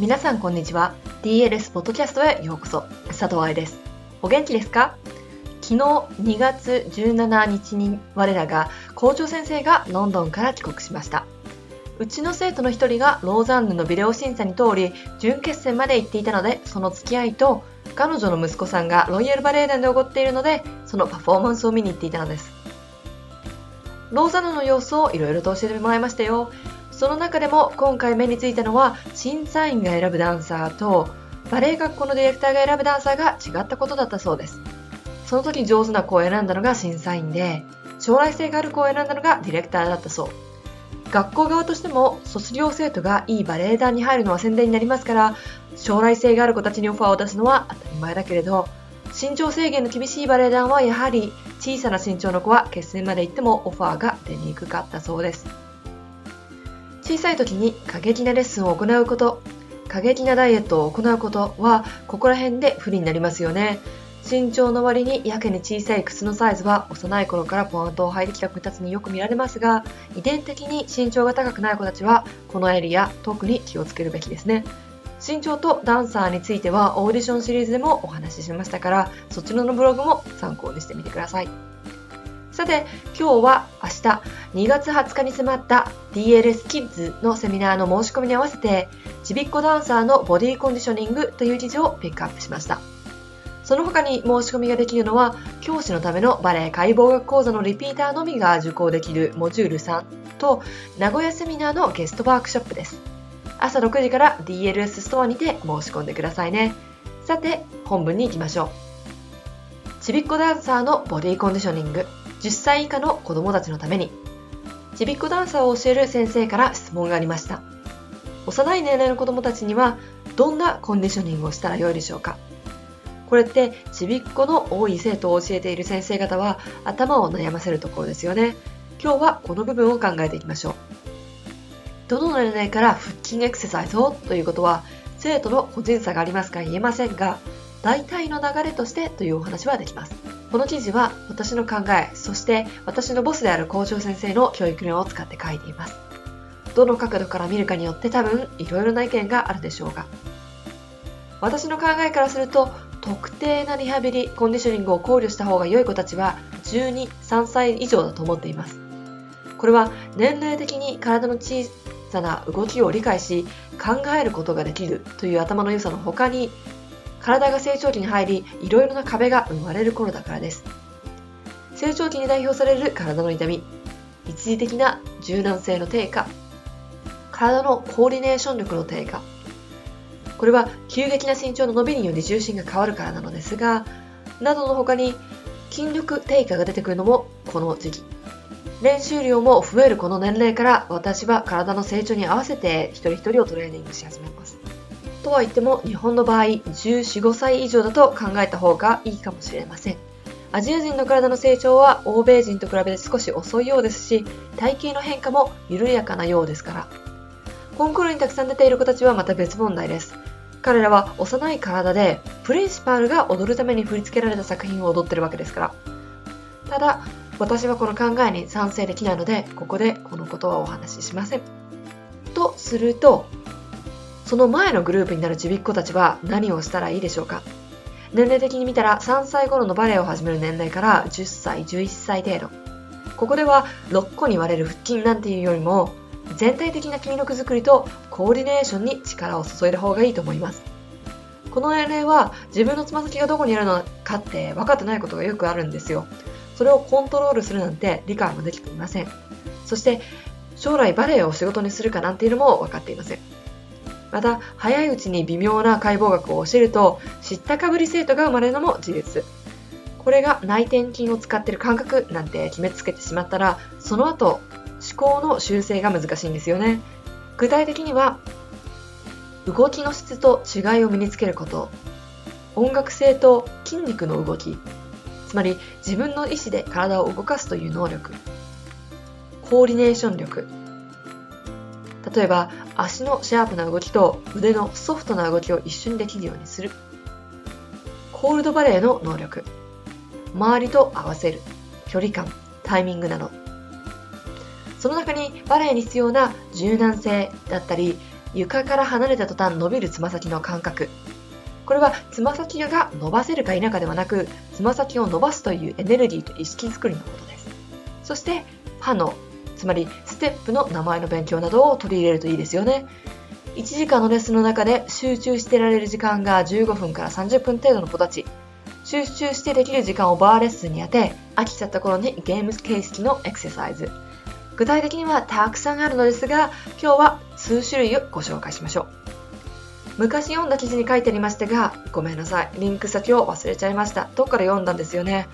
皆さんこんにちは。 DLS ポッドキャストへようこそ。佐藤愛です。お元気ですか？昨日2月17日に我らが校長先生がロンドンから帰国しました。うちの生徒の一人がローザンヌのビデオ審査に通り準決戦まで行っていたので、その付き合いと彼女の息子さんがロイヤルバレエ団で踊っているので、そのパフォーマンスを見に行っていたのです。ローザンヌの様子をいろいろと教えてもらいましたよ。その中でも今回目についたのは、審査員が選ぶダンサーとバレエ学校のディレクターが選ぶダンサーが違ったことだったそうです。その時上手な子を選んだのが審査員で、将来性がある子を選んだのがディレクターだったそう。学校側としても卒業生徒がいいバレエ団に入るのは宣伝になりますから、将来性がある子たちにオファーを出すのは当たり前だけれど、身長制限の厳しいバレエ団はやはり小さな身長の子は決戦まで行ってもオファーが出にくかったそうです。小さい時に過激なレッスンを行うこと、過激なダイエットを行うことはここら辺で不利になりますよね。身長の割にやけに小さい靴のサイズは幼い頃からポンと履いてきた子たちによく見られますが、遺伝的に身長が高くない子たちはこのエリア特に気をつけるべきですね。身長とダンサーについてはオーディションシリーズでもお話ししましたから、そちらのブログも参考にしてみてください。さて、今日は明日2月20日に迫った DLS キッズのセミナーの申し込みに合わせて、ちびっこダンサーのボディコンディショニングという記事をピックアップしました。その他に申し込みができるのは、教師のためのバレエ解剖学講座のリピーターのみが受講できるモジュール3と、名古屋セミナーのゲストワークショップです。朝6時から DLS ストアにて申し込んでくださいね。さて、本文に行きましょう。ちびっこダンサーのボディコンディショニング、10歳以下の子どもたちのために。ちびっこダンサーを教える先生から質問がありました。幼い年齢の子どもたちにはどんなコンディショニングをしたらよいでしょうか？これってちびっこの多い生徒を教えている先生方は頭を悩ませるところですよね。今日はこの部分を考えていきましょう。どの年齢から腹筋エクササイズをということは、生徒の個人差がありますか言えませんが、大体の流れとしてというお話はできます。この記事は私の考え、そして私のボスである校長先生の教育論を使って書いています。どの角度から見るかによって多分いろいろな意見があるでしょうが、私の考えからすると特定なリハビリ、コンディショニングを考慮した方が良い子たちは12、3歳以上だと思っています。これは年齢的に体の小さな動きを理解し考えることができるという頭の良さの他に、体が成長期に入り、いろいろな壁が生まれる頃だからです。成長期に代表される体の痛み、一時的な柔軟性の低下、体のコーディネーション力の低下。これは急激な身長の伸びにより重心が変わるからなのですが、などの他に筋力低下が出てくるのもこの時期。練習量も増えるこの年齢から私は体の成長に合わせて一人一人をトレーニングし始めます。とは言っても日本の場合 14,5 歳以上だと考えた方がいいかもしれません。アジア人の体の成長は欧米人と比べて少し遅いようですし、体型の変化も緩やかなようですから。コンクールにたくさん出ている子たちはまた別問題です。彼らは幼い体でプリンシパルが踊るために振り付けられた作品を踊ってるわけですから。ただ私はこの考えに賛成できないので、ここでこのことはお話ししません。とすると、その前のグループになるちびっ子たちは何をしたらいいでしょうか？年齢的に見たら3歳頃のバレエを始める年齢から10歳、11歳程度。ここでは6個に割れる腹筋なんていうよりも、全体的な筋力作りとコーディネーションに力を注いだ方がいいと思います。この年齢は自分のつま先がどこにあるのかって分かってないことがよくあるんですよ。それをコントロールするなんて理解もできていません。そして将来バレエを仕事にするかなんていうのも分かっていません。また早いうちに微妙な解剖学を教えると知ったかぶり生徒が生まれるのも事実。これが内転筋を使っている感覚なんて決めつけてしまったら、その後思考の修正が難しいんですよね。具体的には動きの質と違いを身につけること、音楽性と筋肉の動き、つまり自分の意思で体を動かすという能力、コーディネーション力、例えば足のシャープな動きと腕のソフトな動きを一緒にできるようにする、コールドバレーの能力、周りと合わせる、距離感、タイミングなど。その中にバレーに必要な柔軟性だったり床から離れた途端伸びるつま先の感覚、これはつま先が伸ばせるか否かではなく、つま先を伸ばすというエネルギーと意識づくりのことです。そして歯の、つまりステップの名前の勉強などを取り入れるといいですよね。1時間のレッスンの中で集中してられる時間が15分から30分程度の子たち、集中してできる時間をバーレッスンに当て、飽きちゃった頃にゲーム形式のエクササイズ、具体的にはたくさんあるのですが、今日は数種類をご紹介しましょう。昔読んだ記事に書いてありましたが、ごめんなさい、リンク先を忘れちゃいました。どっから読んだんですよね。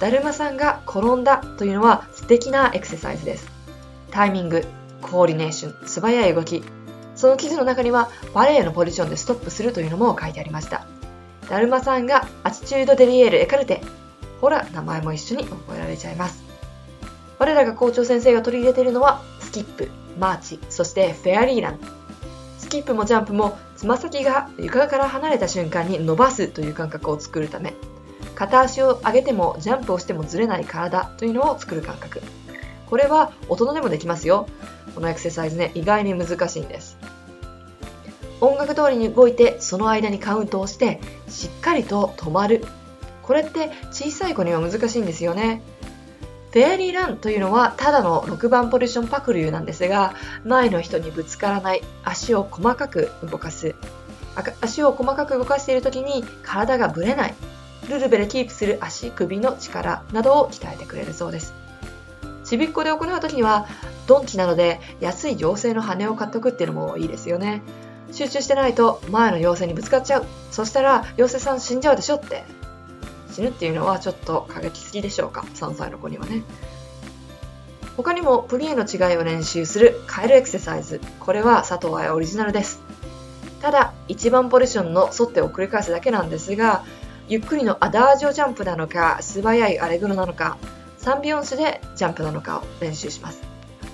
だるまさんが転んだというのは素敵なエクササイズです。タイミング、コーディネーション、素早い動き、その記事の中にはバレエのポジションでストップするというのも書いてありました。だるまさんがアチチュードデリエールエカルテ、ほら名前も一緒に覚えられちゃいます。我らが校長先生が取り入れているのはスキップ、マーチ、そしてフェアリーラン。スキップもジャンプもつま先が床から離れた瞬間に伸ばすという感覚を作るため、片足を上げてもジャンプをしてもずれない体というのを作る感覚、これは大人でもできますよ。このエクササイズね、意外に難しいんです。音楽通りに動いて、その間にカウントをしてしっかりと止まる、これって小さい子には難しいんですよね。フェアリーランというのはただの6番ポジションパクリューなんですが、前の人にぶつからない、足を細かく動かす、足を細かく動かしている時に体がぶれない、ルルベでキープする足首の力などを鍛えてくれるそうです。ちびっこで行う時にはドンキなどで安い妖精の羽を買っておくっていうのもいいですよね。集中してないと前の妖精にぶつかっちゃう、そしたら妖精さん死んじゃうでしょって。死ぬっていうのはちょっと過激すぎでしょうか、3歳の子にはね。他にもプリエの違いを練習するカエルエクササイズ、これは佐藤彩オリジナルです。ただ1番ポジションの反ってを繰り返すだけなんですが、ゆっくりのアダージョジャンプなのか、素早いアレグロなのか、3拍子でジャンプなのかを練習します。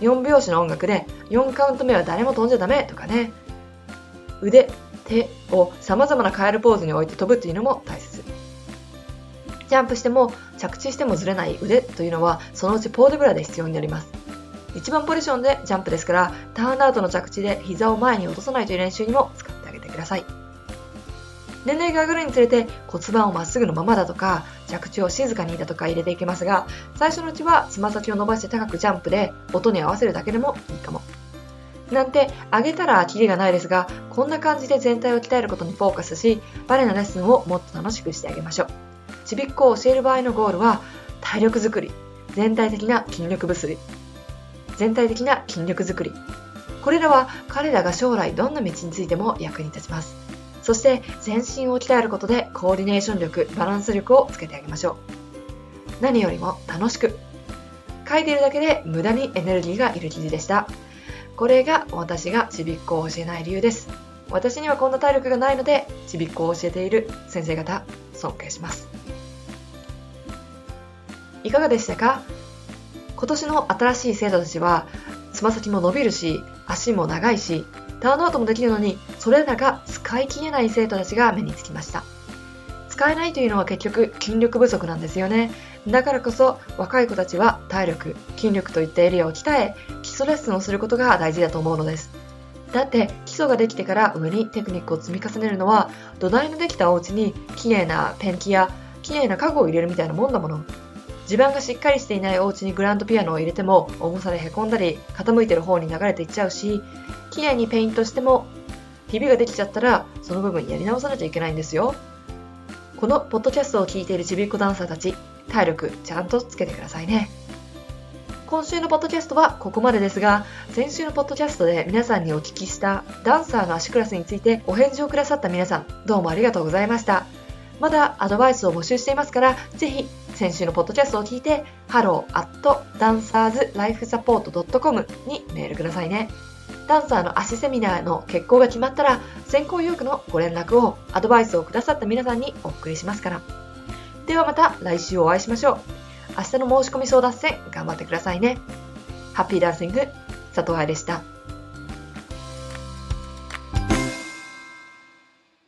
4拍子の音楽で4カウント目は誰も飛んじゃダメとかね。腕、手をさまざまなカエルポーズに置いて飛ぶというのも大切。ジャンプしても着地してもずれない腕というのはそのうちポールブラで必要になります。一番ポジションでジャンプですから、ターンアウトの着地で膝を前に落とさないという練習にも使ってあげてください。年齢が上がるにつれて骨盤をまっすぐのままだとか、着地を静かにだとか入れていきますが、最初のうちはつま先を伸ばして高くジャンプで音に合わせるだけでもいいかも。なんて上げたらキリがないですが、こんな感じで全体を鍛えることにフォーカスし、バレエのレッスンをもっと楽しくしてあげましょう。ちびっこを教える場合のゴールは体力づくり、全体的な筋力結び、全体的な筋力づくり、これらは彼らが将来どんな道についても役に立ちます。そして全身を鍛えることでコーディネーション力、バランス力をつけてあげましょう。何よりも楽しく、書いているだけで無駄にエネルギーがいる記事でした。これが私がちびっこを教えない理由です。私にはこんな体力がないので、ちびっこを教えている先生方尊敬します。いかがでしたか。今年の新しい生徒たちはつま先も伸びるし、足も長いし、ターンアウトもできるのに、それらが使い切れない生徒たちが目につきました。使えないというのは結局筋力不足なんですよね。だからこそ若い子たちは体力、筋力といったエリアを鍛え、基礎レッスンをすることが大事だと思うのです。だって基礎ができてから上にテクニックを積み重ねるのは、土台のできたお家にきれいなペンキやきれいな家具を入れるみたいなもんだもの。地盤がしっかりしていないお家にグランドピアノを入れても、重さでへこんだり傾いてる方に流れていっちゃうし、きれいにペイントしてもひびができちゃったらその部分やり直さなきゃいけないんですよ。このポッドキャストを聞いているちびっこダンサーたち、体力ちゃんとつけてくださいね。今週のポッドキャストはここまでですが、先週のポッドキャストで皆さんにお聞きしたダンサーの足クラスについてお返事をくださった皆さん、どうもありがとうございました。まだアドバイスを募集していますから、ぜひ先週のポッドキャストを聞いて hello@dancerslifesupport.com にメールくださいね。ダンサーの足セミナーの決行が決まったら、先行予約のご連絡を、アドバイスをくださった皆さんにお送りしますから。ではまた来週お会いしましょう。明日の申し込み争奪戦頑張ってくださいね。ハッピーダンシング、佐藤愛でした。